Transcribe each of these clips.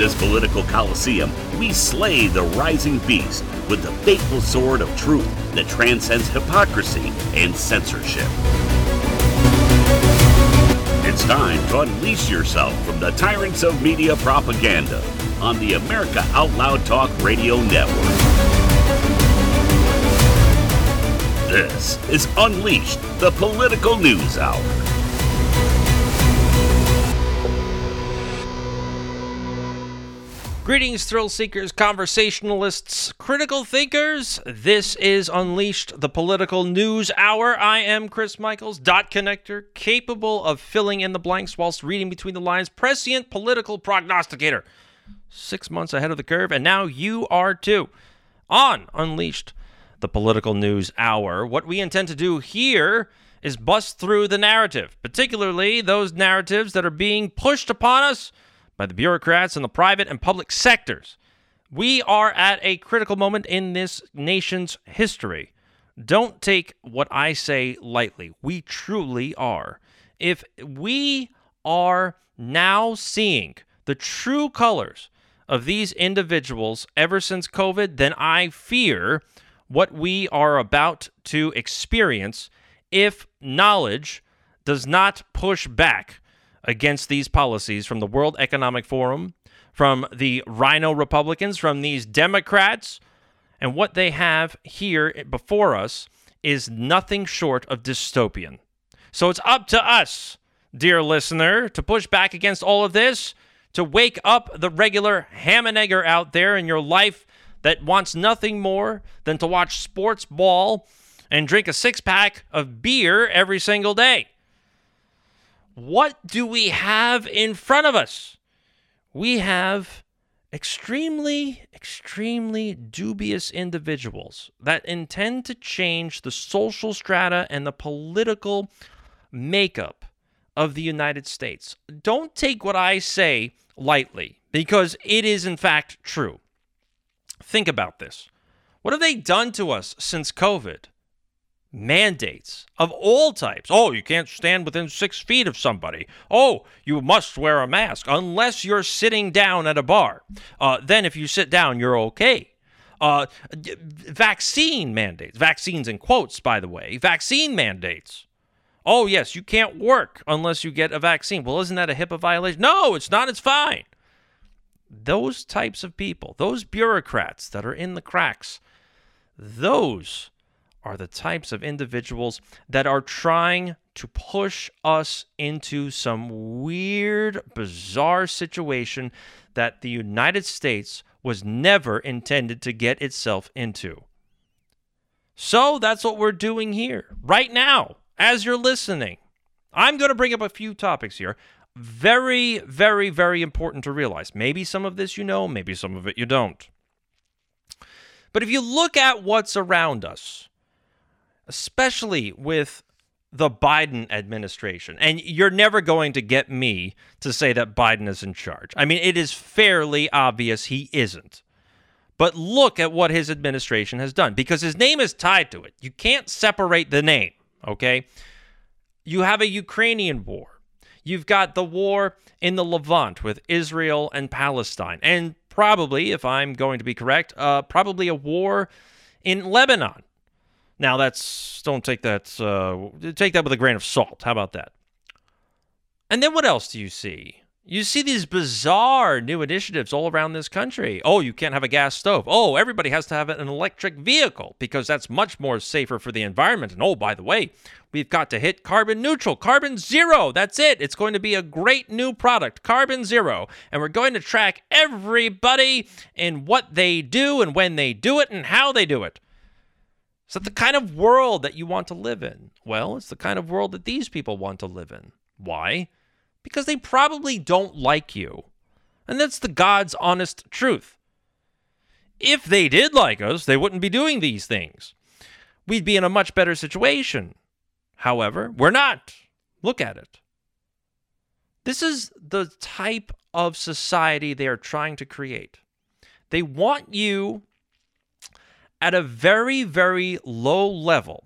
this political coliseum, we slay the rising beast with the fateful sword of truth that transcends hypocrisy and censorship. It's time to unleash yourself from the tyrants of media propaganda on the America Out Loud Talk Radio Network. This is Unleashed, the Political News Hour. Greetings, thrill seekers, conversationalists, critical thinkers. This is Unleashed, the Political News Hour. I am Chris Michaels, dot connector, capable of filling in the blanks whilst reading between the lines, prescient political prognosticator. 6 months ahead of the curve, and now you are too. On Unleashed, the Political News Hour, what we intend to do here is bust through the narrative, particularly those narratives that are being pushed upon us by the bureaucrats in the private and public sectors. We are at a critical moment in this nation's history. Don't take what I say lightly. We truly are. If we are now seeing the true colors of these individuals ever since COVID, then I fear what we are about to experience if knowledge does not push back against these policies from the World Economic Forum, from the Rhino Republicans, from these Democrats. And what they have here before us is nothing short of dystopian. So it's up to us, dear listener, to push back against all of this, to wake up the regular ham and egger out there in your life that wants nothing more than to watch sports ball and drink a six-pack of beer every single day. What do we have in front of us? We have extremely, extremely dubious individuals that intend to change the social strata and the political makeup of the United States. Don't take what I say lightly, because it is in fact true. Think about this. What have they done to us since COVID? Mandates of all types. Oh, you can't stand within 6 feet of somebody. Oh, you must wear a mask unless you're sitting down at a bar. Then if you sit down, you're okay. Vaccine mandates. Vaccines in quotes, by the way. Vaccine mandates. Oh, yes, you can't work unless you get a vaccine. Well, isn't that a HIPAA violation? No, it's not. It's fine. Those types of people, those bureaucrats that are in the cracks, those are the types of individuals that are trying to push us into some weird, bizarre situation that the United States was never intended to get itself into. So that's what we're doing here right now as you're listening. I'm going to bring up a few topics here. Very, very, very important to realize. Maybe some of this you know, maybe some of it you don't. But if you look at what's around us, especially with the Biden administration. And you're never going to get me to say that Biden is in charge. I mean, it is fairly obvious he isn't. But look at what his administration has done, because his name is tied to it. You can't separate the name, okay? You have a Ukrainian war. You've got the war in the Levant with Israel and Palestine. And probably, if I'm going to be correct, probably a war in Lebanon. Now, take that with a grain of salt. How about that? And then what else do you see? You see these bizarre new initiatives all around this country. Oh, you can't have a gas stove. Oh, everybody has to have an electric vehicle because that's much more safer for the environment. And oh, by the way, we've got to hit carbon neutral, carbon zero. That's it. It's going to be a great new product, carbon zero. And we're going to track everybody in what they do and when they do it and how they do it. Is that the kind of world that you want to live in? Well, it's the kind of world that these people want to live in. Why? Because they probably don't like you. And that's the God's honest truth. If they did like us, they wouldn't be doing these things. We'd be in a much better situation. However, we're not. Look at it. This is the type of society they are trying to create. They want you at a very, very low level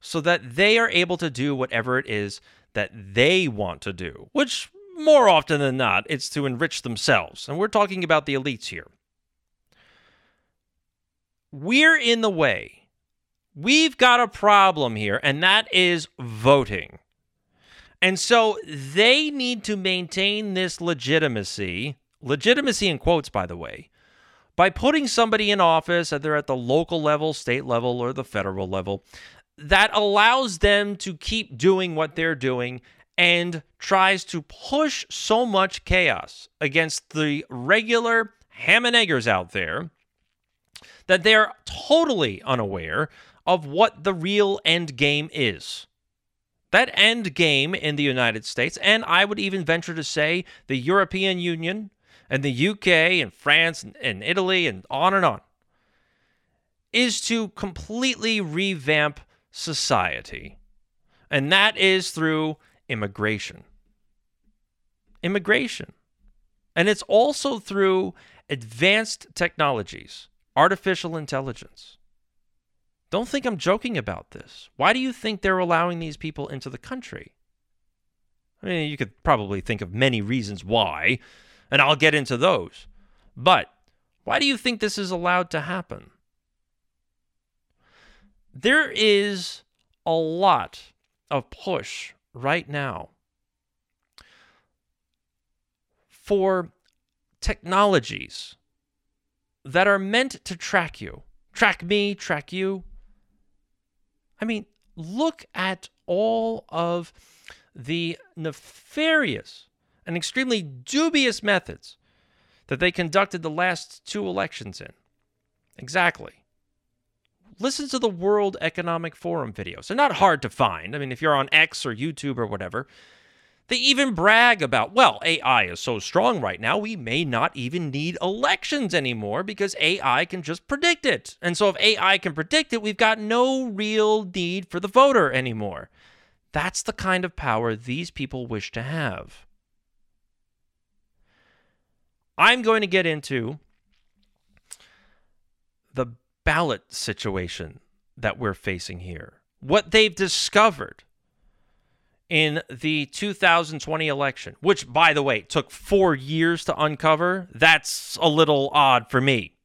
so that they are able to do whatever it is that they want to do, which more often than not, it's to enrich themselves. And we're talking about the elites here. We're in the way. We've got a problem here, and that is voting. And so they need to maintain this legitimacy in quotes, by the way, by putting somebody in office, either at the local level, state level, or the federal level, that allows them to keep doing what they're doing and tries to push so much chaos against the regular ham and eggers out there that they're totally unaware of what the real end game is. That end game in the United States, and I would even venture to say the European Union and the UK and France and Italy and on, is to completely revamp society. And that is through immigration. And it's also through advanced technologies, artificial intelligence. Don't think I'm joking about this. Why do you think they're allowing these people into the country? I mean, you could probably think of many reasons why, and I'll get into those. But why do you think this is allowed to happen? There is a lot of push right now for technologies that are meant to track you, track me, track you. I mean, look at all of the nefarious and extremely dubious methods that they conducted the last two elections in. Exactly. Listen to the World Economic Forum videos. They're not hard to find. I mean, if you're on X or YouTube or whatever, they even brag about, well, AI is so strong right now, we may not even need elections anymore because AI can just predict it. And so if AI can predict it, we've got no real need for the voter anymore. That's the kind of power these people wish to have. I'm going to get into the ballot situation that we're facing here. What they've discovered in the 2020 election, which, by the way, took 4 years to uncover. That's a little odd for me.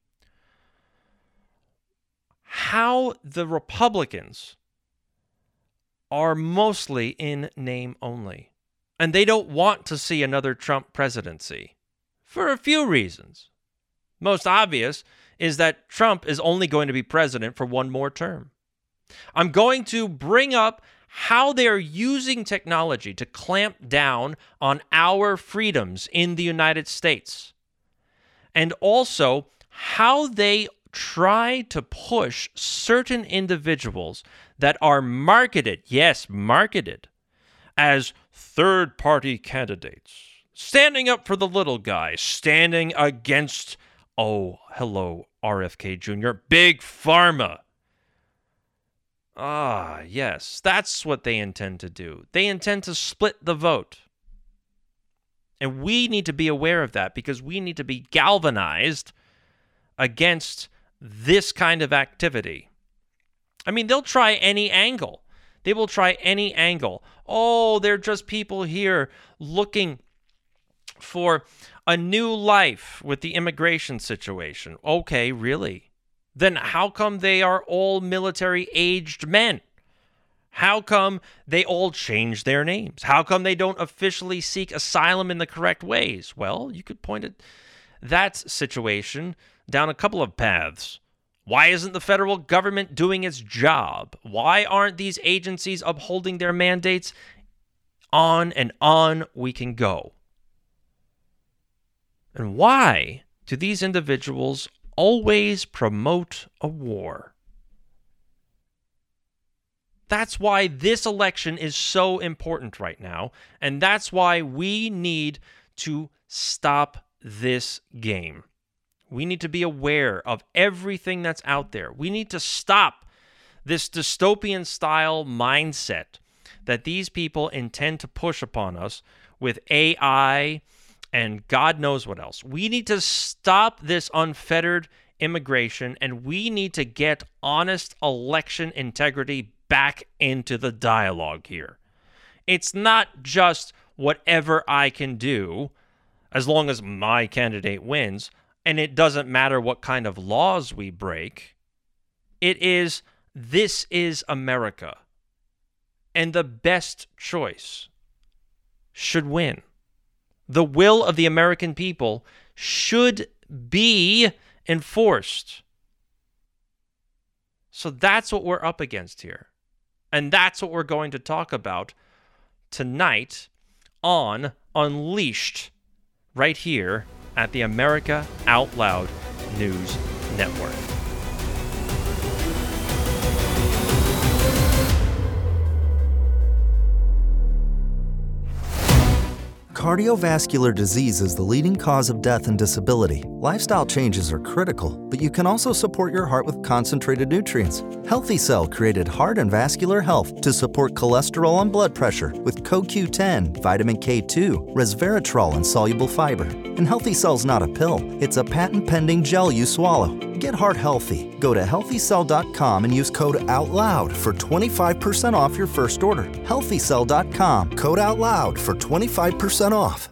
How the Republicans are mostly in name only, and they don't want to see another Trump presidency for a few reasons. Most obvious is that Trump is only going to be president for one more term. I'm going to bring up how they're using technology to clamp down on our freedoms in the United States, and also how they try to push certain individuals that are marketed, yes, marketed, as third-party candidates, standing up for the little guy, standing against, oh, hello, RFK Jr., Big Pharma. Ah, yes, that's what they intend to do. They intend to split the vote. And we need to be aware of that because we need to be galvanized against this kind of activity. I mean, they'll try any angle. They will try any angle. Oh, they're just people here looking for a new life with the immigration situation. Okay, really? Then how come they are all military-aged men? How come they all change their names? How come they don't officially seek asylum in the correct ways? Well, you could point at that situation down a couple of paths. Why isn't the federal government doing its job? Why aren't these agencies upholding their mandates? On and on we can go. And why do these individuals always promote a war? That's why this election is so important right now, and that's why we need to stop this game. We need to be aware of everything that's out there. We need to stop this dystopian-style mindset that these people intend to push upon us with AI and God knows what else. We need to stop this unfettered immigration, and we need to get honest election integrity back into the dialogue here. It's not just whatever I can do as long as my candidate wins, and it doesn't matter what kind of laws we break. It is, this is America, and the best choice should win. The will of the American people should be enforced. So that's what we're up against here. And that's what we're going to talk about tonight on Unleashed, right here at the America Out Loud News Network. Cardiovascular disease is the leading cause of death and disability. Lifestyle changes are critical, but you can also support your heart with concentrated nutrients. Healthy Cell created Heart and Vascular Health to support cholesterol and blood pressure with CoQ10, vitamin K2, resveratrol, and soluble fiber. And Healthy Cell's not a pill. It's a patent-pending gel you swallow. Get heart healthy. Go to HealthyCell.com and use code OUTLOUD for 25% off your first order. HealthyCell.com, code OUTLOUD for 25% off.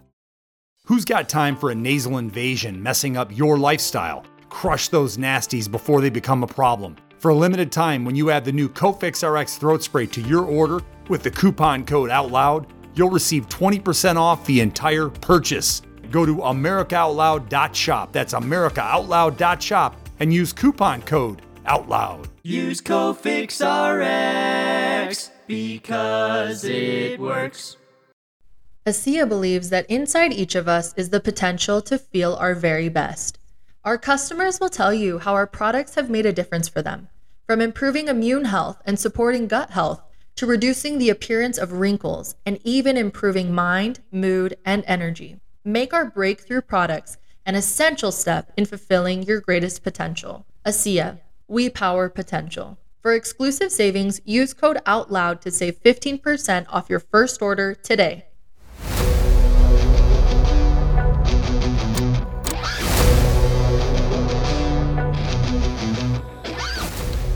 Who's got time for a nasal invasion messing up your lifestyle? Crush those nasties before they become a problem. For a limited time, when you add the new Cofix RX throat spray to your order with the coupon code OUTLOUD, you'll receive 20% off the entire purchase. Go to AmericaOutloud.shop. That's AmericaOutloud.shop. and use coupon code OUTLOUD. Use CoFixRx because it works. ASEA believes that inside each of us is the potential to feel our very best. Our customers will tell you how our products have made a difference for them, from improving immune health and supporting gut health to reducing the appearance of wrinkles and even improving mind, mood, and energy. Make our breakthrough products an essential step in fulfilling your greatest potential. ASEA, we power potential. For exclusive savings, use code OUTLOUD to save 15% off your first order today.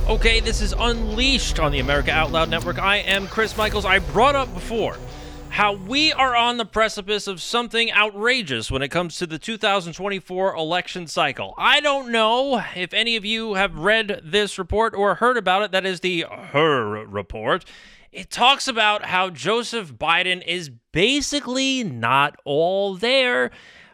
Okay, this is Unleashed on the America Out Loud Network. I am Chris Michaels. I brought up before how we are on the precipice of something outrageous when it comes to the 2024 election cycle. I don't know if any of you have read this report or heard about it. That is the Hur report. It talks about how Joseph Biden is basically not all there,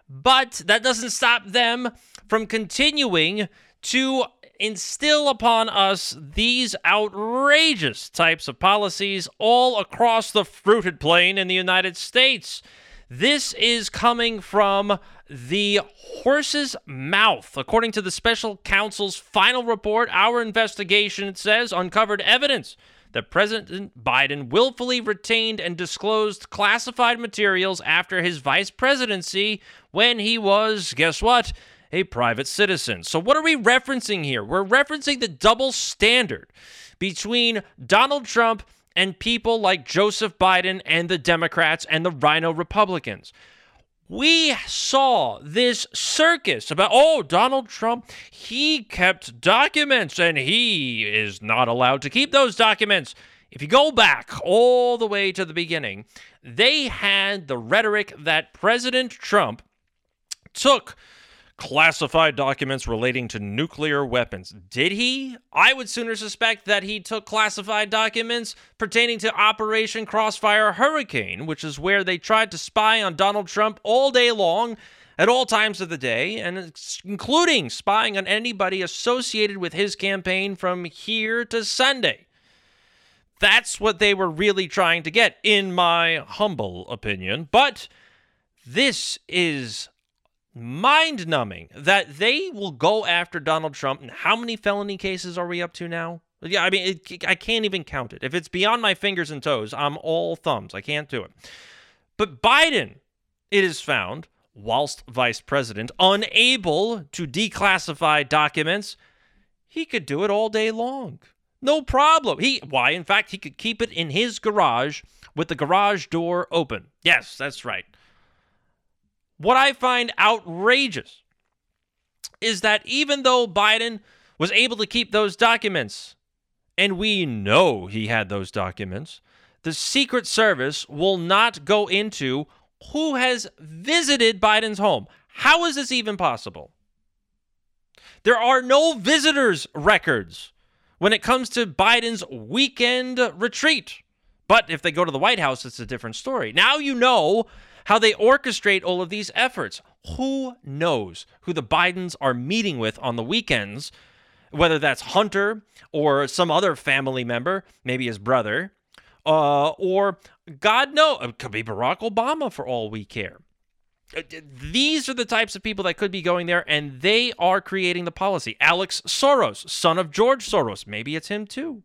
but that doesn't stop them from continuing to instill upon us these outrageous types of policies all across the fruited plain in the United States. This is coming from the horse's mouth. According to the special counsel's final report, our investigation, it says, uncovered evidence that President Biden willfully retained and disclosed classified materials after his vice presidency when he was, guess what, a private citizen. So what are we referencing here? We're referencing the double standard between Donald Trump and people like Joseph Biden and the Democrats and the Rhino Republicans. We saw this circus about, oh, Donald Trump, he kept documents and he is not allowed to keep those documents. If you go back all the way to the beginning, they had the rhetoric that President Trump took classified documents relating to nuclear weapons. Did he? I would sooner suspect that he took classified documents pertaining to Operation Crossfire Hurricane, which is where they tried to spy on Donald Trump all day long, at all times of the day, and including spying on anybody associated with his campaign from here to Sunday. That's what they were really trying to get, in my humble opinion. But this is mind-numbing that they will go after Donald Trump. And how many felony cases are we up to now? Yeah, I mean, I can't even count it. If it's beyond my fingers and toes, I'm all thumbs. I can't do it. But Biden, it is found, whilst vice president, unable to declassify documents, he could do it all day long. No problem. Why, in fact, he could keep it in his garage with the garage door open. Yes, that's right. What I find outrageous is that even though Biden was able to keep those documents, and we know he had those documents, the Secret Service will not go into who has visited Biden's home. How is this even possible? There are no visitors' records when it comes to Biden's weekend retreat. But if they go to the White House, it's a different story. Now you know how they orchestrate all of these efforts. Who knows who the Bidens are meeting with on the weekends, whether that's Hunter or some other family member, maybe his brother, or God knows, it could be Barack Obama for all we care. These are the types of people that could be going there, and they are creating the policy. Alex Soros, son of George Soros, maybe it's him too.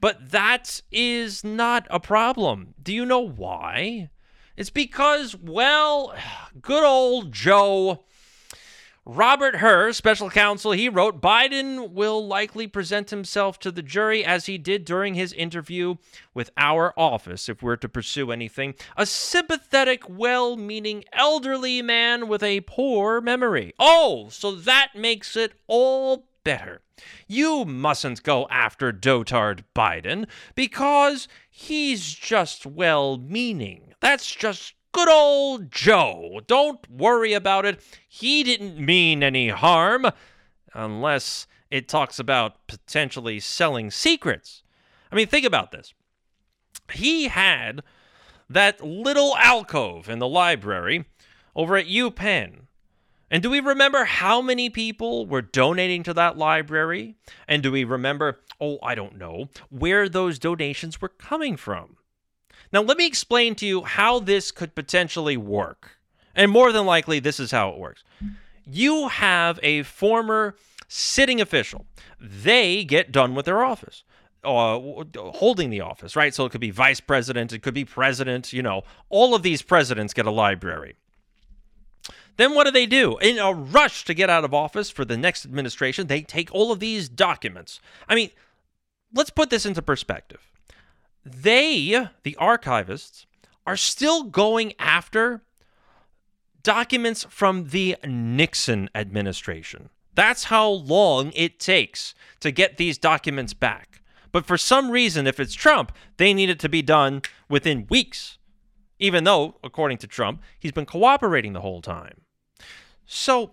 But that is not a problem. Do you know why? It's because, well, good old Joe Robert Hur, special counsel, he wrote, Biden will likely present himself to the jury as he did during his interview with our office, if we're to pursue anything. A sympathetic, well-meaning elderly man with a poor memory. Oh, so that makes it all better. You mustn't go after dotard Biden because he's just well-meaning. That's just good old Joe. Don't worry about it. He didn't mean any harm, unless it talks about potentially selling secrets. I mean, think about this. He had that little alcove in the library over at UPenn. And do we remember how many people were donating to that library? And do we remember, I don't know, where those donations were coming from? Now, let me explain to you how this could potentially work. And more than likely, this is how it works. You have a former sitting official. They get done with their office, holding the office, right? So it could be vice president, it could be president, all of these presidents get a library. Then what do? In a rush to get out of office for the next administration, they take all of these documents. I mean, let's put this into perspective. They, the archivists, are still going after documents from the Nixon administration. That's how long it takes to get these documents back. But for some reason, if it's Trump, they need it to be done within weeks, even though, according to Trump, he's been cooperating the whole time. So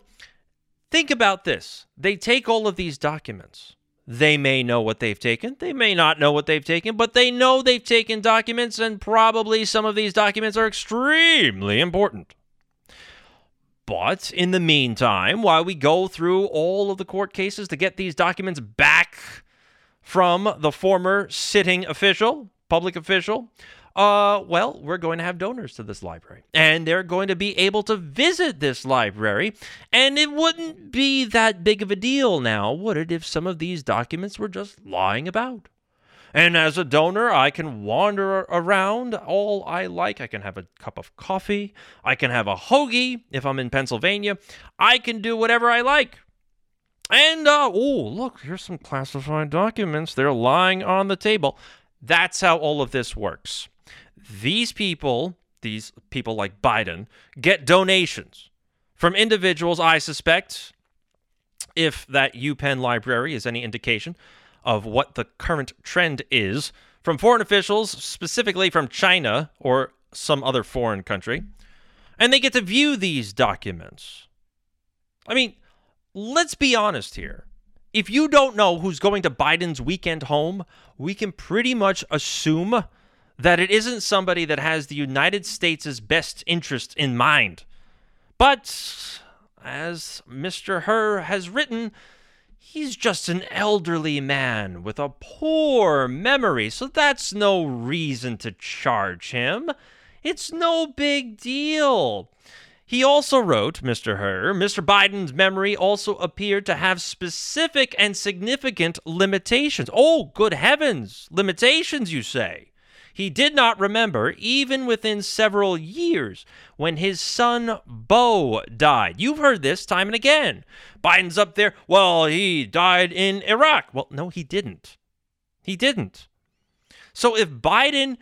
think about this. They take all of these documents. They may know what they've taken. They may not know what they've taken, but they know they've taken documents, and probably some of these documents are extremely important. But in the meantime, while we go through all of the court cases to get these documents back from the former sitting official, public official, we're going to have donors to this library, and they're going to be able to visit this library, and it wouldn't be that big of a deal now, would it, if some of these documents were just lying about? And as a donor, I can wander around all I like. I can have a cup of coffee. I can have a hoagie if I'm in Pennsylvania. I can do whatever I like. And, look, here's some classified documents. They're lying on the table. That's how all of this works. These people like Biden, get donations from individuals, I suspect, if that UPenn library is any indication of what the current trend is, from foreign officials, specifically from China or some other foreign country, and they get to view these documents. I mean, let's be honest here. If you don't know who's going to Biden's weekend home, we can pretty much assume that it isn't somebody that has the United States' best interest in mind. But, as Mr. Hur has written, he's just an elderly man with a poor memory, so that's no reason to charge him. It's no big deal. He also wrote, Mr. Hur, Mr. Biden's memory also appeared to have specific and significant limitations. Oh, good heavens, limitations, you say. He did not remember, even within several years, when his son, Beau, died. You've heard this time and again. Biden's up there, well, he died in Iraq. Well, no, he didn't. He didn't. So if Biden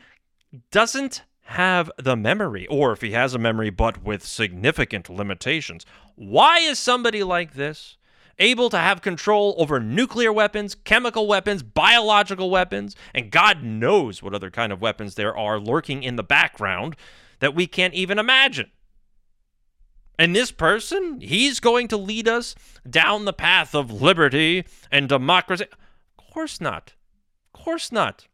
doesn't have the memory, or if he has a memory but with significant limitations, why is somebody like this able to have control over nuclear weapons, chemical weapons, biological weapons, and God knows what other kind of weapons there are lurking in the background that we can't even imagine. And this person, he's going to lead us down the path of liberty and democracy. Of course not. Of course not.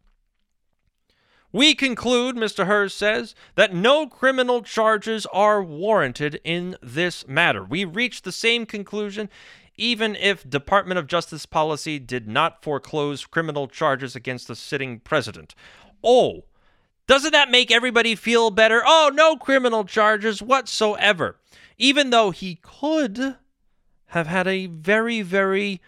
We conclude, Mr. Hur says, that no criminal charges are warranted in this matter. We reach the same conclusion even if Department of Justice policy did not foreclose criminal charges against the sitting president. Oh, doesn't that make everybody feel better? Oh, no criminal charges whatsoever. Even though he could have had a very, very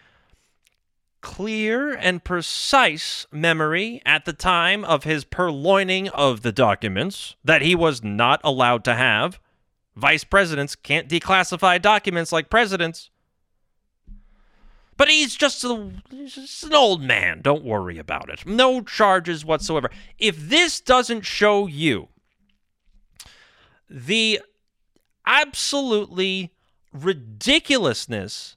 clear and precise memory at the time of his purloining of the documents that he was not allowed to have. Vice presidents can't declassify documents like presidents. But he's just an old man. Don't worry about it. No charges whatsoever. If this doesn't show you the absolutely ridiculousness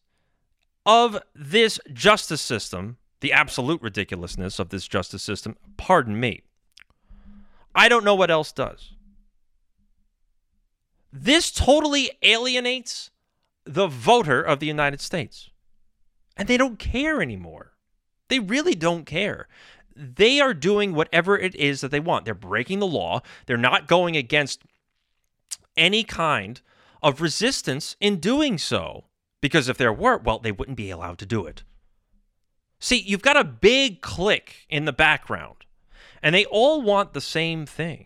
of this justice system, the absolute ridiculousness of this justice system, pardon me, I don't know what else does. This totally alienates the voter of the United States. And they don't care anymore. They really don't care. They are doing whatever it is that they want. They're breaking the law. They're not going against any kind of resistance in doing so. Because if there were, well, they wouldn't be allowed to do it. See, you've got a big clique in the background, and they all want the same thing,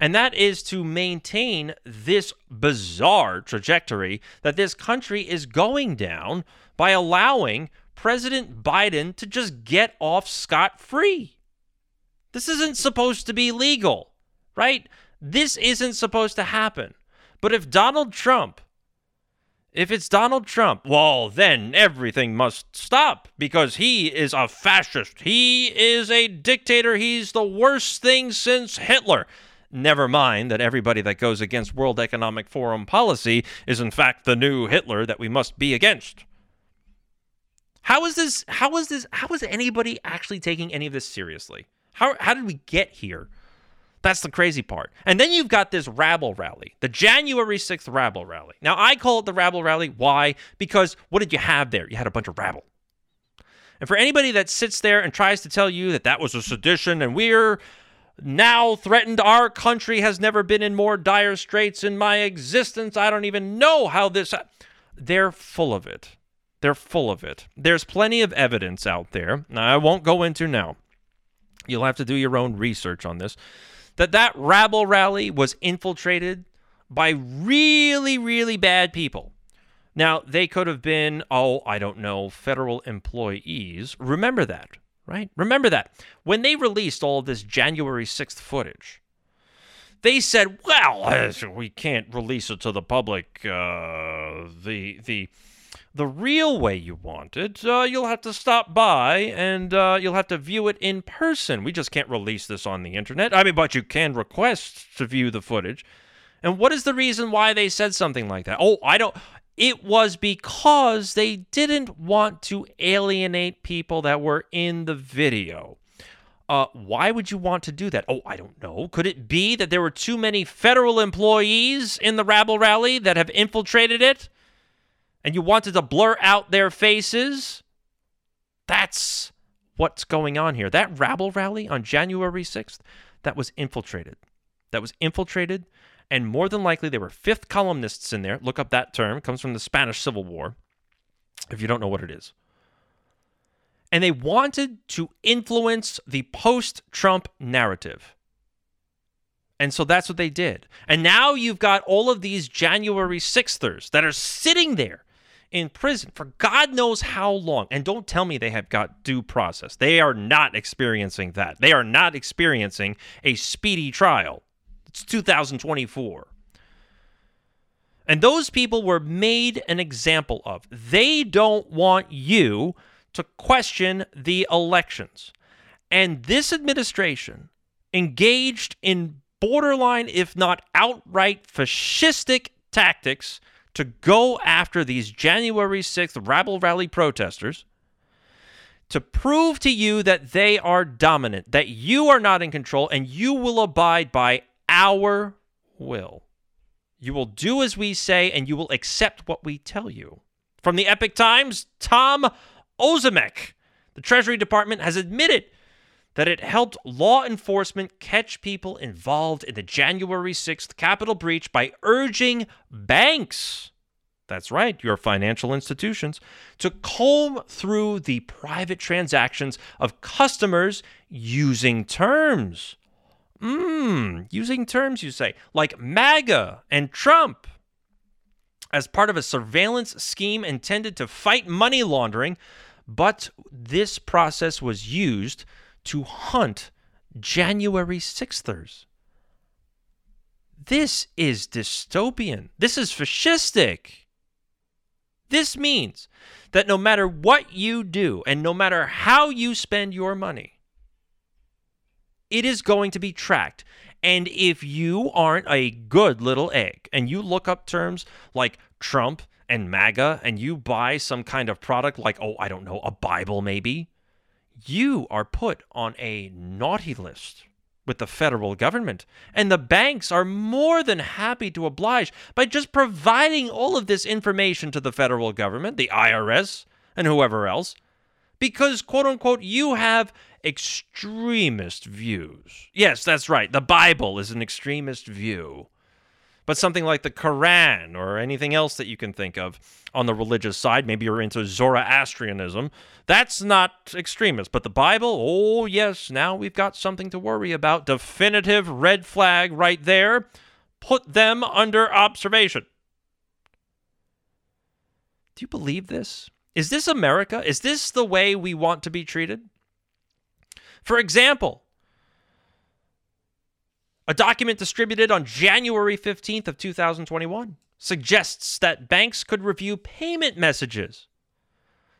and that is to maintain this bizarre trajectory that this country is going down by allowing President Biden to just get off scot-free. This isn't supposed to be legal, right? This isn't supposed to happen. But if it's Donald Trump, well, then everything must stop because he is a fascist. He is a dictator. He's the worst thing since Hitler. Never mind that everybody that goes against World Economic Forum policy is, in fact, the new Hitler that we must be against. How is anybody actually taking any of this seriously? How did we get here? That's the crazy part. And then you've got this rabble rally, the January 6th rabble rally. Now, I call it the rabble rally. Why? Because what did you have there? You had a bunch of rabble. And for anybody that sits there and tries to tell you that that was a sedition and we're now threatened, our country has never been in more dire straits in my existence. I don't even know how this... They're full of it. They're full of it. There's plenty of evidence out there. Now, I won't go into now. You'll have to do your own research on this. That rabble rally was infiltrated by really, really bad people. Now, they could have been, federal employees. Remember that, right? Remember that. When they released all of this January 6th footage, they said, well, we can't release it to the public the real way you want it. You'll have to stop by and you'll have to view it in person. We just can't release this on the internet. I mean, but you can request to view the footage. And what is the reason why they said something like that? It was because they didn't want to alienate people that were in the video. Why would you want to do that? I don't know. Could it be that there were too many federal employees in the rabble rally that have infiltrated it? And you wanted to blur out their faces? That's what's going on here. That rabble rally on January 6th, that was infiltrated. And more than likely, there were fifth columnists in there. Look up that term. It comes from the Spanish Civil War, if you don't know what it is. And they wanted to influence the post-Trump narrative. And so that's what they did. And now you've got all of these January 6thers that are sitting there in prison for God knows how long. And don't tell me they have got due process. They are not experiencing that. They are not experiencing a speedy trial. It's 2024. And those people were made an example of. They don't want you to question the elections. And this administration engaged in borderline, if not outright, fascistic tactics to go after these January 6th rabble rally protesters to prove to you that they are dominant, that you are not in control, and you will abide by our will. You will do as we say, and you will accept what we tell you. From the Epic Times, Tom Ozimek. The Treasury Department has admitted that it helped law enforcement catch people involved in the January 6th Capitol breach by urging banks, that's right, your financial institutions, to comb through the private transactions of customers using terms. Using terms, you say, like MAGA and Trump. As part of a surveillance scheme intended to fight money laundering, but this process was used to hunt January 6thers. This is dystopian. This is fascistic. This means that no matter what you do and no matter how you spend your money, it is going to be tracked. And if you aren't a good little egg and you look up terms like Trump and MAGA and you buy some kind of product like, oh, I don't know, a Bible maybe, you are put on a naughty list with the federal government. And the banks are more than happy to oblige by just providing all of this information to the federal government, the IRS, and whoever else, because, quote unquote, you have extremist views. Yes, that's right. The Bible is an extremist view. But something like the Quran or anything else that you can think of on the religious side, maybe you're into Zoroastrianism, that's not extremist. But the Bible, oh yes, now we've got something to worry about. Definitive red flag right there. Put them under observation. Do you believe this? Is this America? Is this the way we want to be treated? For example, a document distributed on January 15th of 2021 suggests that banks could review payment messages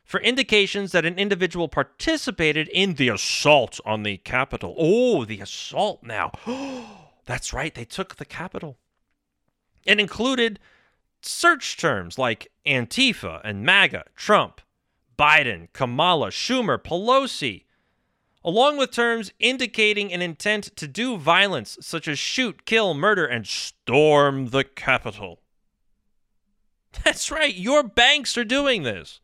for indications that an individual participated in the assault on the Capitol. Oh, the assault now. That's right. They took the Capitol. It included search terms like Antifa and MAGA, Trump, Biden, Kamala, Schumer, Pelosi, along with terms indicating an intent to do violence, such as shoot, kill, murder, and storm the Capitol. That's right, your banks are doing this.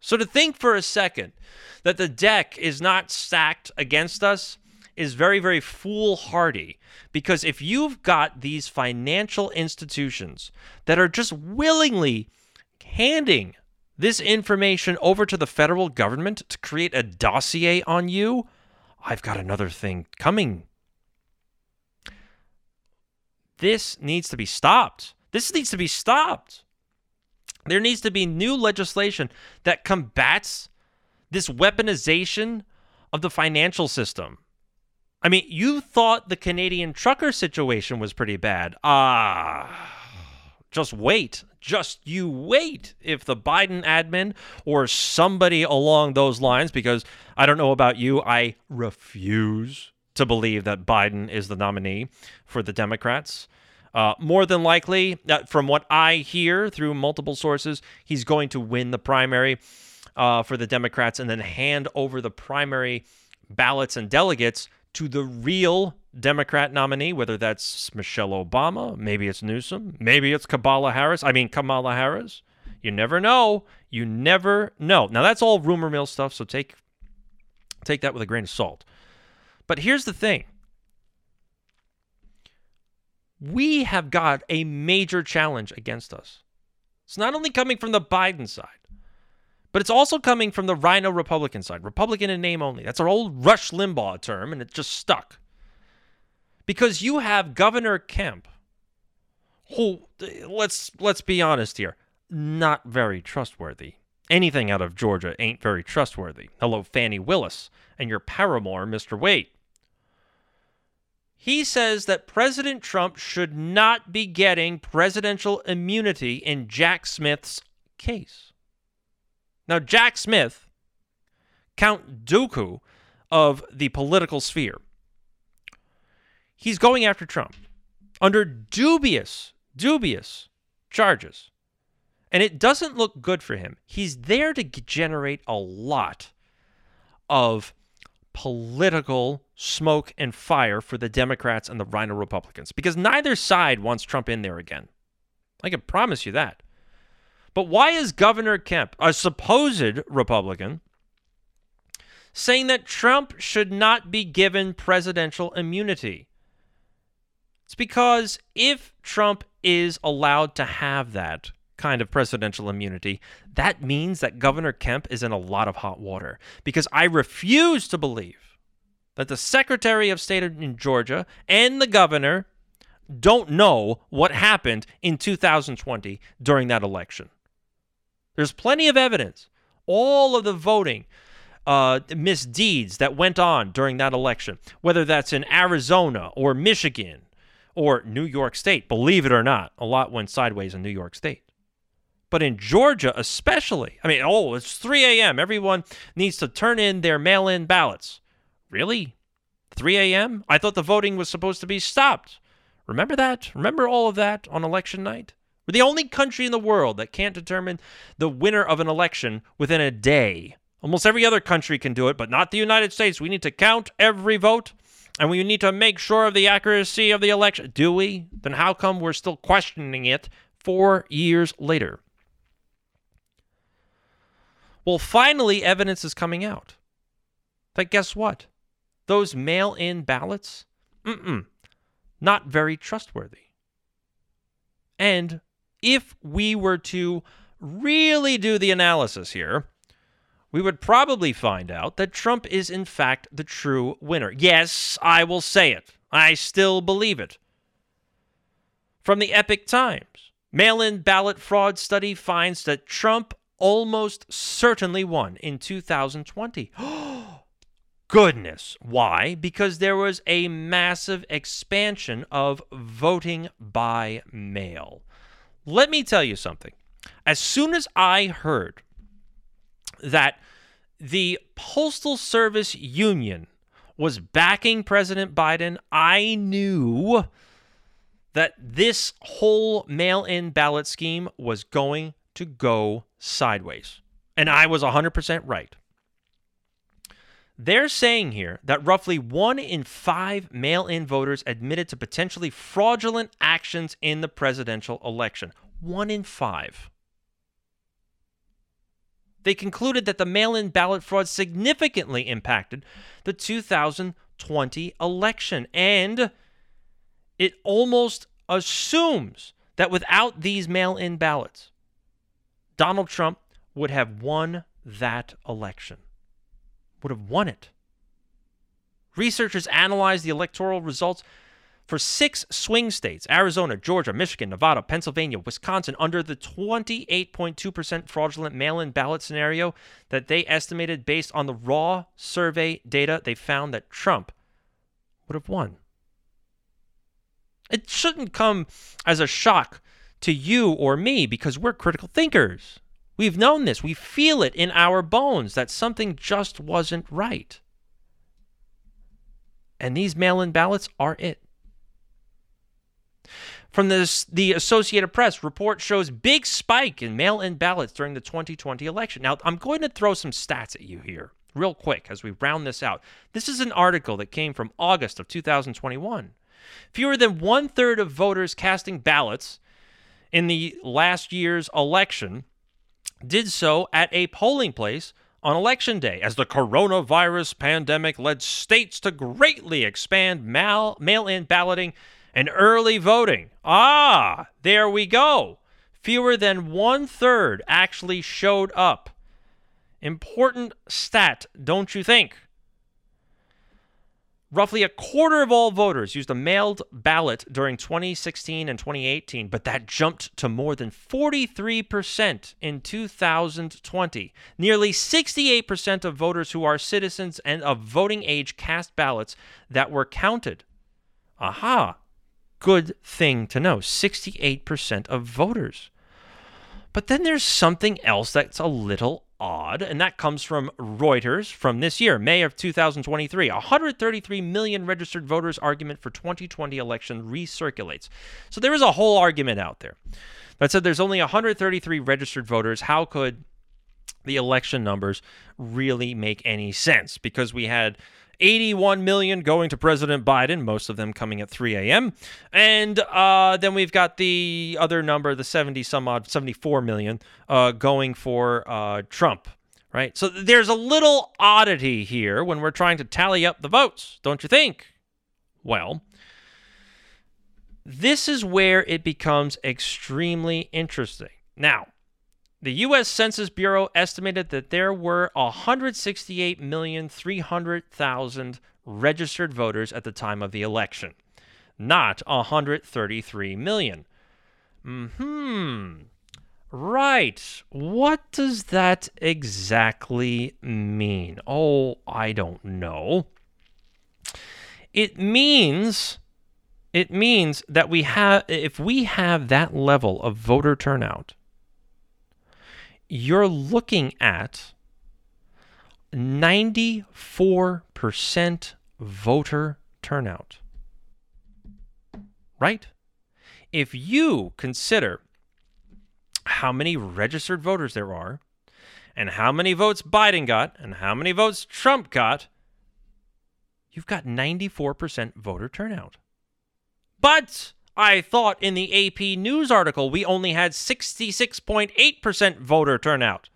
So to think for a second that the deck is not stacked against us is very, very foolhardy, because if you've got these financial institutions that are just willingly handing this information over to the federal government to create a dossier on you, I've got another thing coming. This needs to be stopped. This needs to be stopped. There needs to be new legislation that combats this weaponization of the financial system. I mean, you thought the Canadian trucker situation was pretty bad. Just wait. Just you wait if the Biden admin or somebody along those lines, because I don't know about you, I refuse to believe that Biden is the nominee for the Democrats. More than likely, from what I hear through multiple sources, he's going to win the primary for the Democrats and then hand over the primary ballots and delegates to the real Democrat nominee, whether that's Michelle Obama, maybe it's Newsom, maybe it's Kamala Harris. You never know. You never know. Now, that's all rumor mill stuff, so take that with a grain of salt. But here's the thing. We have got a major challenge against us. It's not only coming from the Biden side, but it's also coming from the Rhino Republican side. Republican in name only. That's our old Rush Limbaugh term, and it just stuck. Because you have Governor Kemp, who, let's be honest here, not very trustworthy. Anything out of Georgia ain't very trustworthy. Hello, Fannie Willis and your paramour, Mr. Wade. He says that President Trump should not be getting presidential immunity in Jack Smith's case. Now, Jack Smith, Count Dooku of the political sphere, he's going after Trump under dubious charges. And it doesn't look good for him. He's there to generate a lot of political smoke and fire for the Democrats and the Rhino Republicans, because neither side wants Trump in there again. I can promise you that. But why is Governor Kemp, a supposed Republican, saying that Trump should not be given presidential immunity? It's because if Trump is allowed to have that kind of presidential immunity, that means that Governor Kemp is in a lot of hot water, because I refuse to believe that the Secretary of State in Georgia and the governor don't know what happened in 2020 during that election. There's plenty of evidence. All of the voting misdeeds that went on during that election, whether that's in Arizona or Michigan or New York State, believe it or not, a lot went sideways in New York State. But in Georgia especially, I mean, it's 3 a.m. Everyone needs to turn in their mail-in ballots. Really? 3 a.m.? I thought the voting was supposed to be stopped. Remember that? Remember all of that on election night? We're the only country in the world that can't determine the winner of an election within a day. Almost every other country can do it, but not the United States. We need to count every vote, and we need to make sure of the accuracy of the election. Do we? Then how come we're still questioning it 4 years later? Well, finally, evidence is coming out that, guess what? Those mail-in ballots, not very trustworthy. And if we were to really do the analysis here, we would probably find out that Trump is, in fact, the true winner. Yes, I will say it. I still believe it. From the Epic Times, mail-in ballot fraud study finds that Trump almost certainly won in 2020. Goodness. Why? Because there was a massive expansion of voting by mail. Let me tell you something. As soon as I heard that the Postal Service Union was backing President Biden, I knew that this whole mail-in ballot scheme was going to go sideways. And I was 100% right. They're saying here that roughly 1 in 5 mail-in voters admitted to potentially fraudulent actions in the presidential election. 1 in 5. They concluded that the mail-in ballot fraud significantly impacted the 2020 election. And it almost assumes that without these mail-in ballots, Donald Trump would have won that election, would have won it. Researchers analyzed the electoral results for 6 swing states, Arizona, Georgia, Michigan, Nevada, Pennsylvania, Wisconsin, under the 28.2% fraudulent mail-in ballot scenario that they estimated based on the raw survey data. They found that Trump would have won. It shouldn't come as a shock to you or me, because we're critical thinkers. We've known this. We feel it in our bones that something just wasn't right. And these mail-in ballots are it. From the Associated Press, report shows big spike in mail-in ballots during the 2020 election. Now, I'm going to throw some stats at you here real quick as we round this out. This is an article that came from August of 2021. Fewer than 1/3 of voters casting ballots in the last year's election did so at a polling place on Election Day, as the coronavirus pandemic led states to greatly expand mail-in balloting and early voting. Ah, there we go. Fewer than 1/3 actually showed up. Important stat, don't you think? Roughly 1/4 of all voters used a mailed ballot during 2016 and 2018, but that jumped to more than 43% in 2020. Nearly 68% of voters who are citizens and of voting age cast ballots that were counted. Aha! Good thing to know. 68% of voters. But then there's something else that's a little odd, and that comes from Reuters from this year, May of 2023. 133 million registered voters argument for 2020 election recirculates. So there is a whole argument out there that said there's only 133 registered voters. How could the election numbers really make any sense? Because we had 81 million going to President Biden, most of them coming at 3 a.m. And then we've got the other number, the 74 million going for Trump, right? So there's a little oddity here when we're trying to tally up the votes, don't you think? Well, this is where it becomes extremely interesting. Now, the U.S. Census Bureau estimated that there were 168,300,000 registered voters at the time of the election, not 133 million. Right. What does that exactly mean? Oh, I don't know. It means that if we have that level of voter turnout, you're looking at 94% voter turnout, right? If you consider how many registered voters there are and how many votes Biden got and how many votes Trump got, you've got 94% voter turnout. But I thought in the AP News article, we only had 66.8% voter turnout.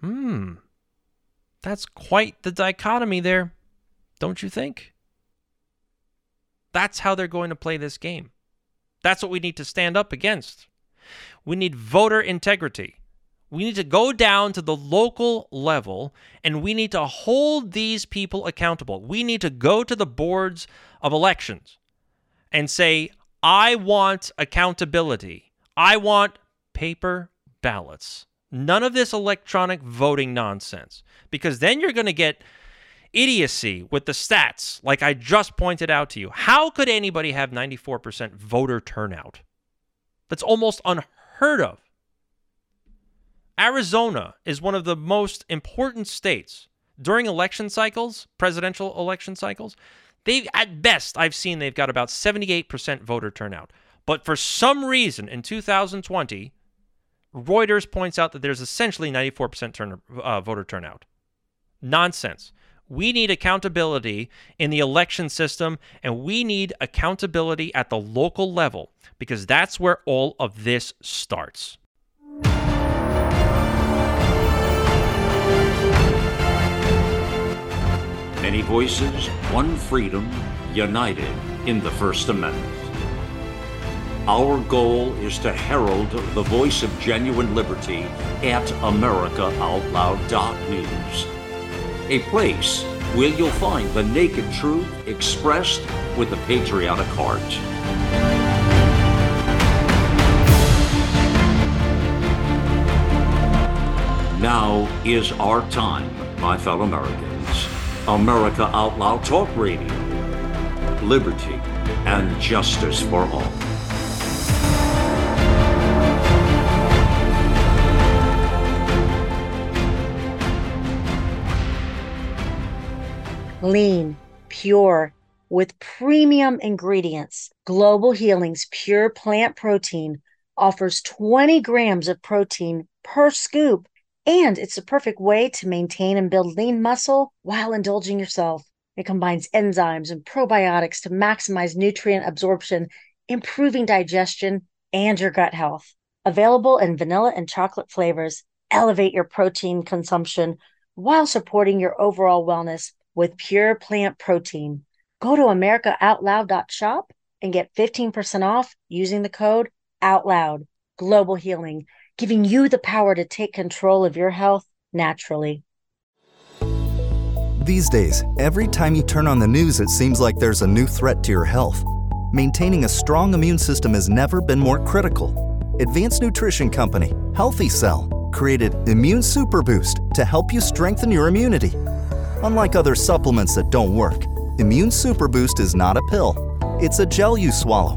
That's quite the dichotomy there, don't you think? That's how they're going to play this game. That's what we need to stand up against. We need voter integrity. We need to go down to the local level, and we need to hold these people accountable. We need to go to the boards of elections and say, I want accountability. I want paper ballots. None of this electronic voting nonsense. Because then you're going to get idiocy with the stats, like I just pointed out to you. How could anybody have 94% voter turnout? That's almost unheard of. Arizona is one of the most important states. During election cycles, presidential election cycles, at best, I've seen they've got about 78% voter turnout. But for some reason, in 2020, Reuters points out that there's essentially 94% voter turnout. Nonsense. We need accountability in the election system, and we need accountability at the local level, because that's where all of this starts. Many voices, one freedom, united in the First Amendment. Our goal is to herald the voice of genuine liberty at AmericaOutloud.news, a place where you'll find the naked truth expressed with a patriotic heart. Now is our time, my fellow Americans. America Out Loud Talk Radio. Liberty and justice for all. Lean, pure, with premium ingredients. Global Healing's Pure Plant Protein offers 20 grams of protein per scoop. And it's the perfect way to maintain and build lean muscle while indulging yourself. It combines enzymes and probiotics to maximize nutrient absorption, improving digestion and your gut health. Available in vanilla and chocolate flavors, elevate your protein consumption while supporting your overall wellness with Pure Plant Protein. Go to AmericaOutloud.shop and get 15% off using the code OUTLOUD. Global Healing, giving you the power to take control of your health naturally. These days, every time you turn on the news, it seems like there's a new threat to your health. Maintaining a strong immune system has never been more critical. Advanced nutrition company Healthy Cell created Immune Super Boost to help you strengthen your immunity. Unlike other supplements that don't work, Immune Super Boost is not a pill. It's a gel you swallow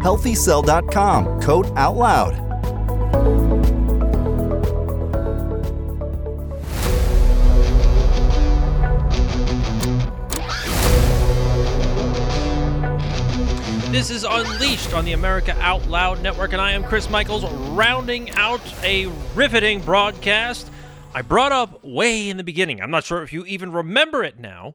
HealthyCell.com, code OUTLOUD. This is Unleashed on the America Out Loud Network, and I am Chris Michaels, rounding out a riveting broadcast. I brought up way in the beginning, I'm not sure if you even remember it now,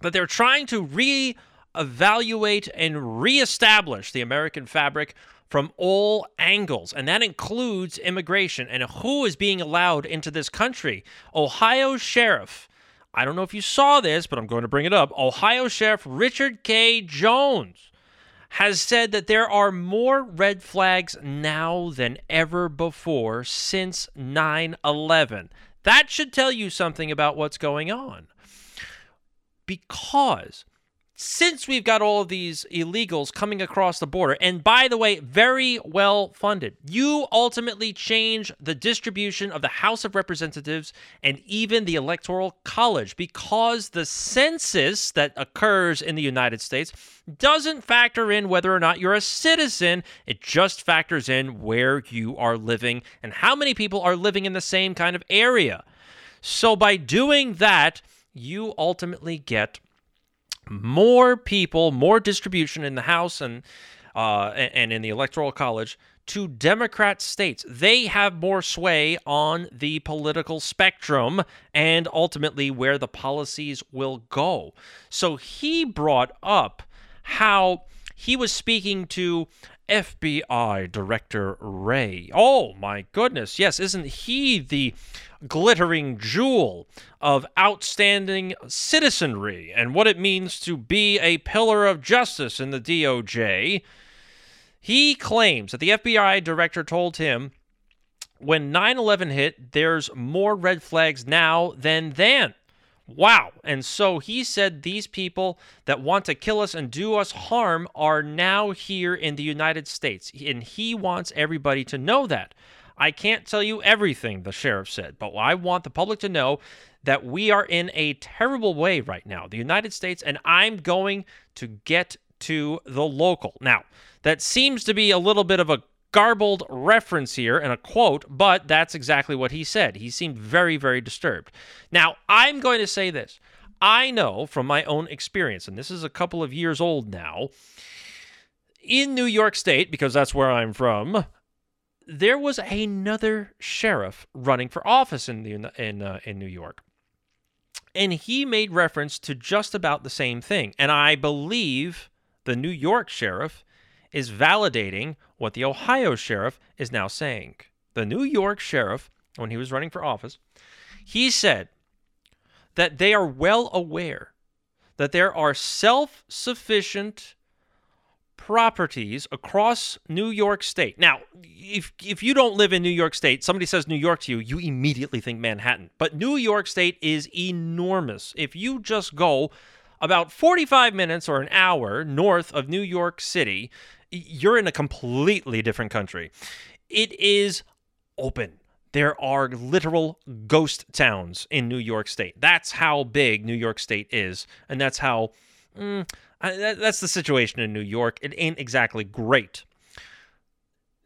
that they're trying to re-evaluate and reestablish the American fabric from all angles, and that includes immigration and who is being allowed into this country. Ohio Sheriff, I don't know if you saw this, but I'm going to bring it up, Ohio Sheriff Richard K. Jones has said that there are more red flags now than ever before since 9/11. That should tell you something about what's going on. Because since we've got all of these illegals coming across the border, and by the way, very well funded, you ultimately change the distribution of the House of Representatives and even the Electoral College, because the census that occurs in the United States doesn't factor in whether or not you're a citizen. It just factors in where you are living and how many people are living in the same kind of area. So by doing that, you ultimately get more people, more distribution in the House and in the Electoral College to Democrat states. They have more sway on the political spectrum and ultimately where the policies will go. So he brought up how he was speaking to FBI Director Ray. Oh, my goodness. Yes, isn't he the glittering jewel of outstanding citizenry and what it means to be a pillar of justice in the DOJ? He claims that the FBI director told him when 9/11 hit, there's more red flags now than then. Wow. And so he said these people that want to kill us and do us harm are now here in the United States. And he wants everybody to know that. I can't tell you everything, the sheriff said, but I want the public to know that we are in a terrible way right now, the United States, and I'm going to get to the local. Now, that seems to be a little bit of a garbled reference here and a quote, but that's exactly what he said. He seemed very, very disturbed. Now, I'm going to say this. I know from my own experience, and this is a couple of years old now, in New York State, because that's where I'm from, there was another sheriff running for office in New York. And he made reference to just about the same thing. And I believe the New York sheriff is validating what the Ohio sheriff is now saying. The New York sheriff, when he was running for office, he said that they are well aware that there are self-sufficient properties across New York State. Now, if you don't live in New York State, somebody says New York to you, you immediately think Manhattan. But New York State is enormous. If you just go about 45 minutes or an hour north of New York City, you're in a completely different country. It is open. There are literal ghost towns in New York State. That's how big New York State is, and that's how that's the situation in New York. It ain't exactly great.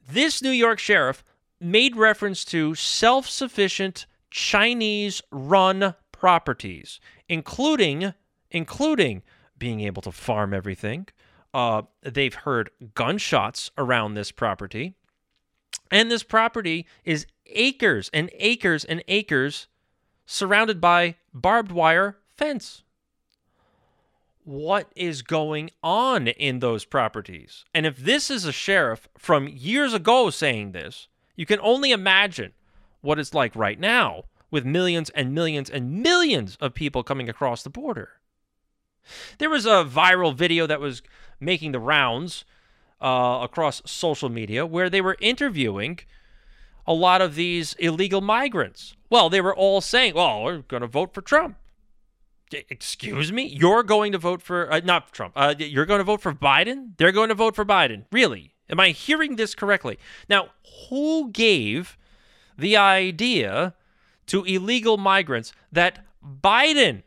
This New York sheriff made reference to self-sufficient Chinese-run properties, including being able to farm everything. They've heard gunshots around this property. And this property is acres and acres and acres surrounded by barbed wire fence. What is going on in those properties? And if this is a sheriff from years ago saying this, you can only imagine what it's like right now with millions and millions and millions of people coming across the border. There was a viral video that was making the rounds across social media where they were interviewing a lot of these illegal migrants. Well, they were all saying, well, we're going to vote for Trump. Excuse me? You're going to vote for Biden? They're going to vote for Biden? Really? Am I hearing this correctly? Now, who gave the idea to illegal migrants that Biden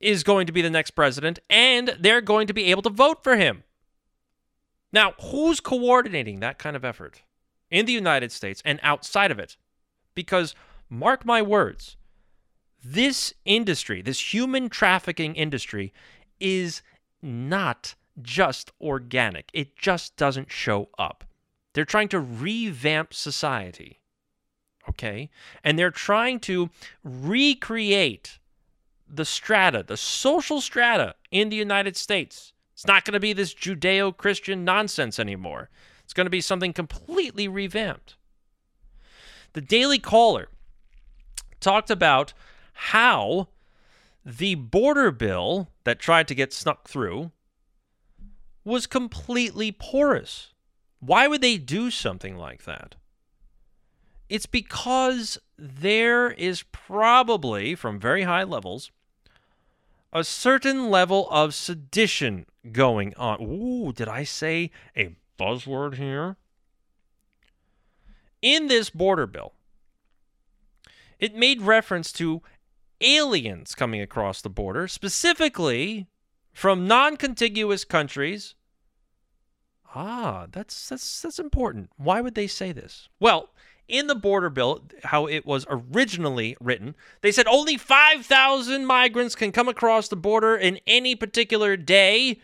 is going to be the next president and they're going to be able to vote for him? Now, who's coordinating that kind of effort in the United States and outside of it? Because, mark my words, this industry, this human trafficking industry, is not just organic. It just doesn't show up. They're trying to revamp society, okay? And they're trying to recreate the strata, the social strata in the United States. It's not going to be this Judeo-Christian nonsense anymore. It's going to be something completely revamped. The Daily Caller talked about how the border bill that tried to get snuck through was completely porous. Why would they do something like that? It's because there is probably, from very high levels, a certain level of sedition going on. Ooh, did I say a buzzword here? In this border bill, it made reference to aliens coming across the border, specifically from non-contiguous countries. Ah, that's important. Why would they say this? Well, in the border bill, how it was originally written, they said only 5,000 migrants can come across the border in any particular day.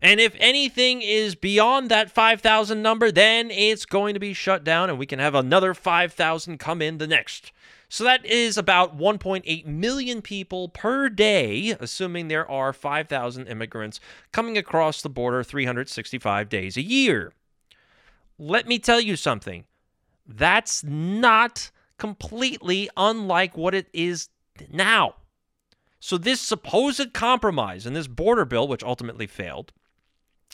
And if anything is beyond that 5,000 number, then it's going to be shut down and we can have another 5,000 come in the next. So that is about 1.8 million people per day, assuming there are 5,000 immigrants coming across the border 365 days a year. Let me tell you something. That's not completely unlike what it is now. So this supposed compromise in this border bill, which ultimately failed,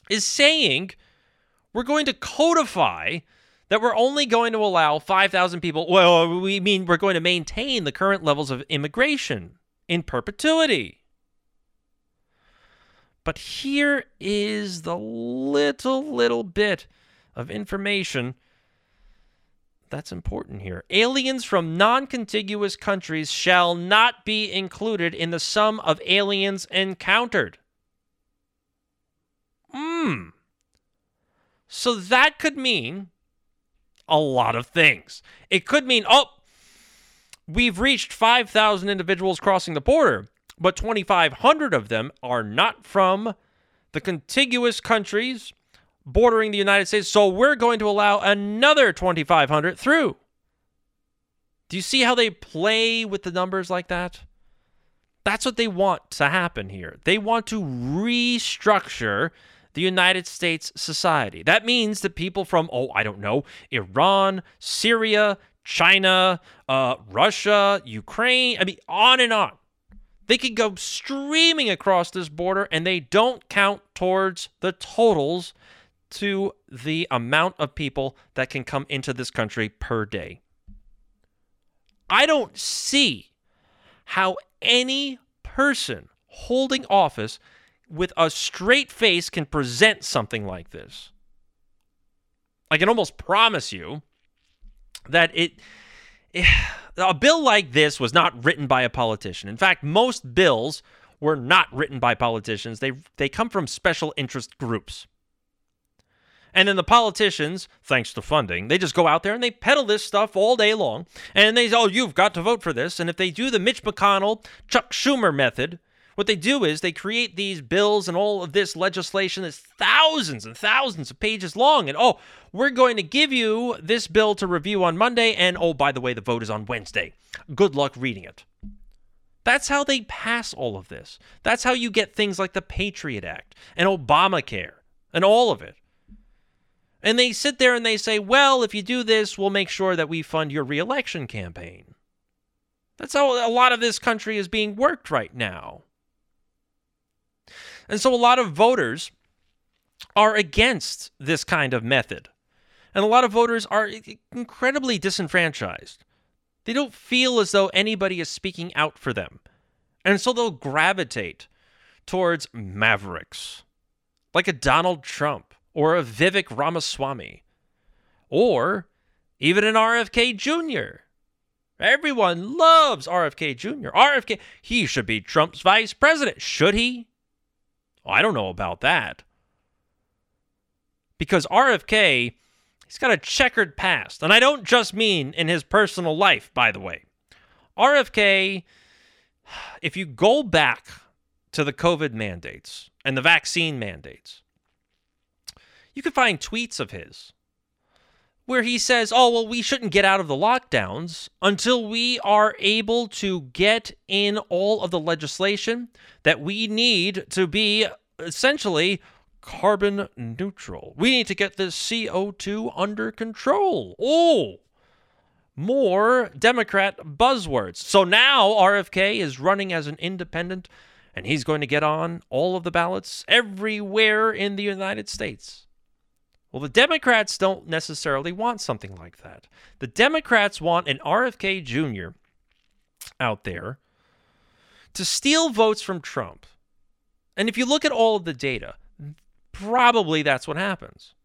is saying we're going to codify that we're only going to allow 5,000 people. Well, we mean we're going to maintain the current levels of immigration in perpetuity. But here is the little bit of information that's important here. Aliens from non-contiguous countries shall not be included in the sum of aliens encountered. So that could mean a lot of things. It could mean, oh, we've reached 5,000 individuals crossing the border, but 2,500 of them are not from the contiguous countries bordering the United States, so we're going to allow another 2,500 through. Do you see how they play with the numbers like that? That's what they want to happen here. They want to restructure the United States society. That means that people from, Iran, Syria, China, Russia, Ukraine, on and on. They could go streaming across this border, and they don't count towards the totals to the amount of people that can come into this country per day. I don't see how any person holding office with a straight face can present something like this. I can almost promise you that a bill like this was not written by a politician. In fact, most bills were not written by politicians. They come from special interest groups. And then the politicians, thanks to funding, they just go out there and they peddle this stuff all day long. And they say, oh, you've got to vote for this. And if they do the Mitch McConnell, Chuck Schumer method, what they do is they create these bills and all of this legislation that's thousands and thousands of pages long. And, oh, we're going to give you this bill to review on Monday. And, oh, by the way, the vote is on Wednesday. Good luck reading it. That's how they pass all of this. That's how you get things like the Patriot Act and Obamacare and all of it. And they sit there and they say, well, if you do this, we'll make sure that we fund your reelection campaign. That's how a lot of this country is being worked right now. And so a lot of voters are against this kind of method. And a lot of voters are incredibly disenfranchised. They don't feel as though anybody is speaking out for them. And so they'll gravitate towards mavericks, like a Donald Trump or a Vivek Ramaswamy, or even an RFK Jr. Everyone loves RFK Jr. RFK, he should be Trump's vice president. Should he? I don't know about that. Because RFK, he's got a checkered past. And I don't just mean in his personal life, by the way. RFK, if you go back to the COVID mandates and the vaccine mandates, you can find tweets of his where he says, oh, well, we shouldn't get out of the lockdowns until we are able to get in all of the legislation that we need to be essentially carbon neutral. We need to get this CO2 under control. Oh, more Democrat buzzwords. So now RFK is running as an independent, and he's going to get on all of the ballots everywhere in the United States. Well, the Democrats don't necessarily want something like that. The Democrats want an RFK Jr. out there to steal votes from Trump. And if you look at all of the data, probably that's what happens.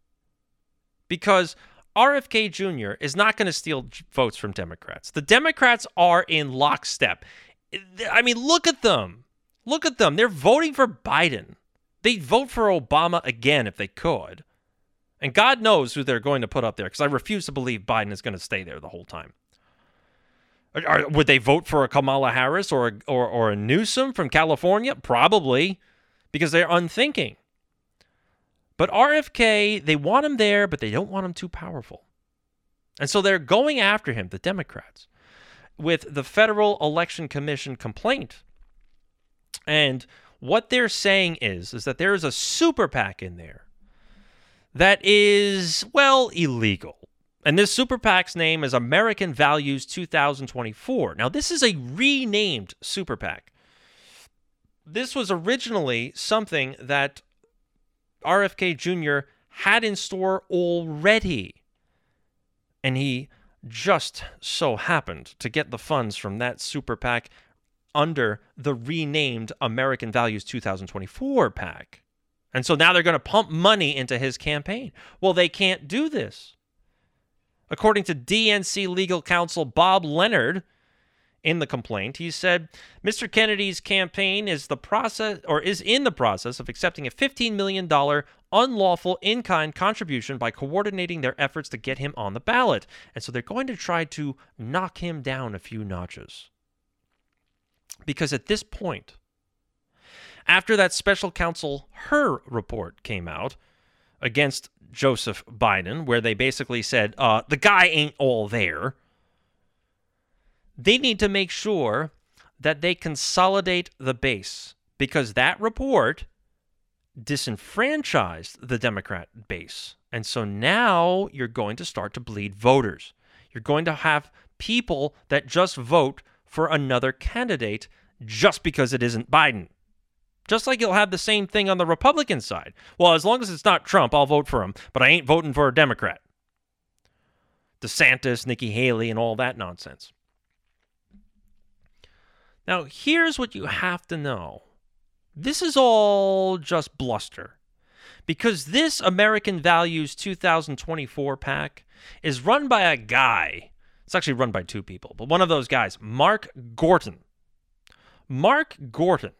Because RFK Jr. is not going to steal votes from Democrats. The Democrats are in lockstep. I mean, look at them. Look at them. They're voting for Biden. They'd vote for Obama again if they could. And God knows who they're going to put up there, because I refuse to believe Biden is going to stay there the whole time. Would they vote for a Kamala Harris or a Newsom from California? Probably, because they're unthinking. But RFK, they want him there, but they don't want him too powerful. And so they're going after him, the Democrats, with the Federal Election Commission complaint. And what they're saying is that there is a super PAC in there that is, well, illegal. And this super PAC's name is American Values 2024. Now, this is a renamed super PAC. This was originally something that RFK Jr. had in store already. And he just so happened to get the funds from that super PAC under the renamed American Values 2024 PAC. And so now they're going to pump money into his campaign. Well, they can't do this. According to DNC legal counsel Bob Leonard, in the complaint, he said, Mr. Kennedy's campaign is in the process of accepting a $15 million unlawful in-kind contribution by coordinating their efforts to get him on the ballot. And so they're going to try to knock him down a few notches. Because at this point, after that special counsel Hur report came out against Joseph Biden, where they basically said, the guy ain't all there, they need to make sure that they consolidate the base, because that report disenfranchised the Democrat base. And so now you're going to start to bleed voters. You're going to have people that just vote for another candidate just because it isn't Biden. Just like you'll have the same thing on the Republican side. Well, as long as it's not Trump, I'll vote for him, but I ain't voting for a Democrat. DeSantis, Nikki Haley, and all that nonsense. Now, here's what you have to know. This is all just bluster, because this American Values 2024 PAC is run by a guy. It's actually run by two people, but one of those guys, Mark Gorton. Mark Gorton,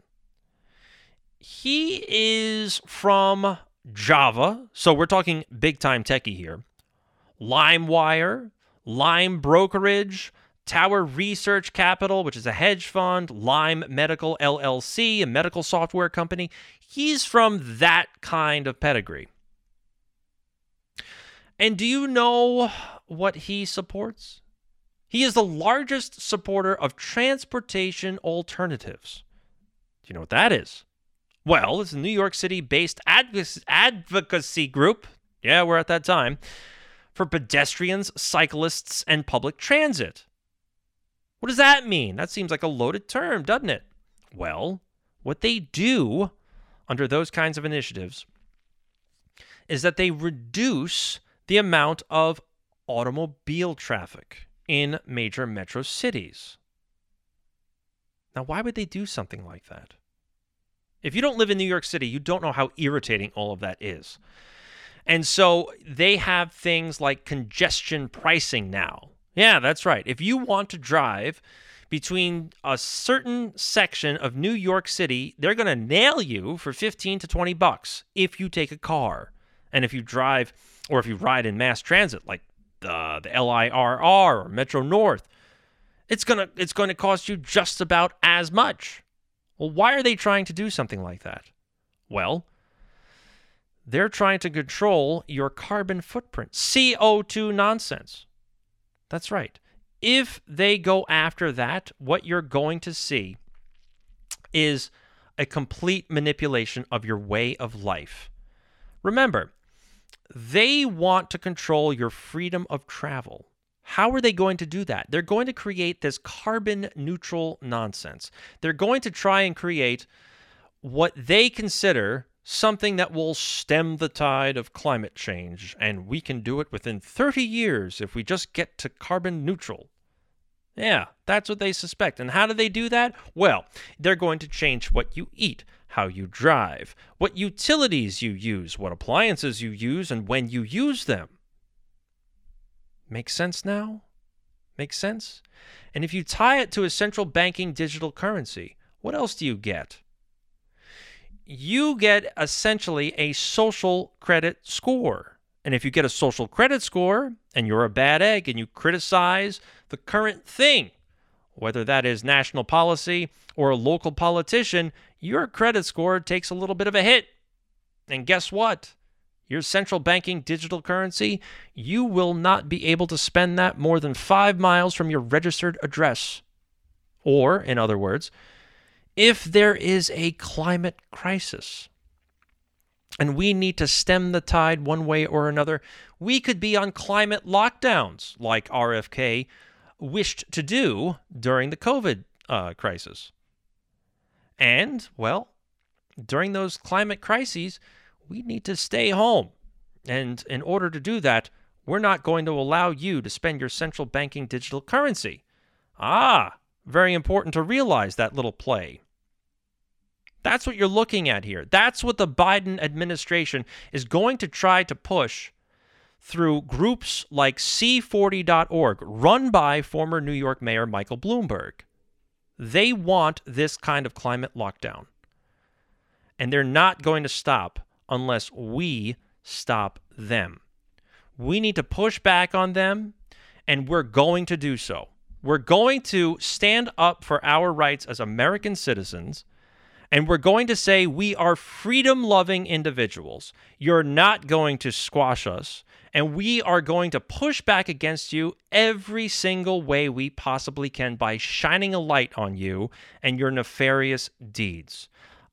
he is from Java, so we're talking big-time techie here. LimeWire, Lime Brokerage, Tower Research Capital, which is a hedge fund, Lime Medical LLC, a medical software company. He's from that kind of pedigree. And do you know what he supports? He is the largest supporter of transportation alternatives. Do you know what that is? Well, it's a New York City-based advocacy group. Yeah, we're at that time. For pedestrians, cyclists, and public transit. What does that mean? That seems like a loaded term, doesn't it? Well, what they do under those kinds of initiatives is that they reduce the amount of automobile traffic in major metro cities. Now, why would they do something like that? If you don't live in New York City, you don't know how irritating all of that is. And so they have things like congestion pricing now. Yeah, that's right. If you want to drive between a certain section of New York City, they're going to nail you for $15 to $20 if you take a car. And if you drive or if you ride in mass transit like the LIRR or Metro North, it's going to cost you just about as much. Well, why are they trying to do something like that? Well, they're trying to control your carbon footprint. CO2 nonsense. That's right. If they go after that, what you're going to see is a complete manipulation of your way of life. Remember, they want to control your freedom of travel. How are they going to do that? They're going to create this carbon neutral nonsense. They're going to try and create what they consider something that will stem the tide of climate change, and we can do it within 30 years if we just get to carbon neutral. Yeah, that's what they suspect. And how do they do that? Well, they're going to change what you eat, how you drive, what utilities you use, what appliances you use, and when you use them. Make sense now? Make sense? And if you tie it to a central banking digital currency, what else do you get? You get essentially a social credit score. And if you get a social credit score and you're a bad egg and you criticize the current thing, whether that is national policy or a local politician, your credit score takes a little bit of a hit. And guess what? Your central banking digital currency, you will not be able to spend that more than 5 miles from your registered address. Or, in other words, if there is a climate crisis and we need to stem the tide one way or another, we could be on climate lockdowns like RFK wished to do during the COVID crisis. And, well, during those climate crises, we need to stay home. And in order to do that, we're not going to allow you to spend your central banking digital currency. Ah, very important to realize that little play. That's what you're looking at here. That's what the Biden administration is going to try to push through groups like C40.org, run by former New York Mayor Michael Bloomberg. They want this kind of climate lockdown. And they're not going to stop unless we stop them. We need to push back on them, and we're going to do so. We're going to stand up for our rights as American citizens, and we're going to say we are freedom-loving individuals. You're not going to squash us, and we are going to push back against you every single way we possibly can by shining a light on you and your nefarious deeds.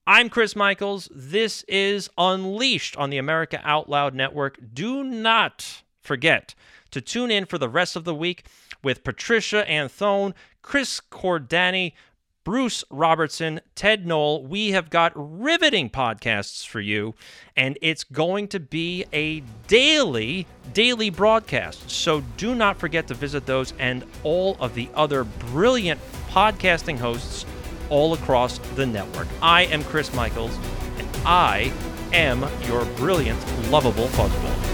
I'm Chris Michaels. This is Unleashed on the America Out Loud Network. Do not forget to tune in for the rest of the week with Patricia Anthone, Chris Cordani, Bruce Robertson, Ted Knoll. We have got riveting podcasts for you, and it's going to be a daily broadcast. So do not forget to visit those and all of the other brilliant podcasting hosts all across the network. I am Chris Michaels, and I am your brilliant, lovable fuzzball.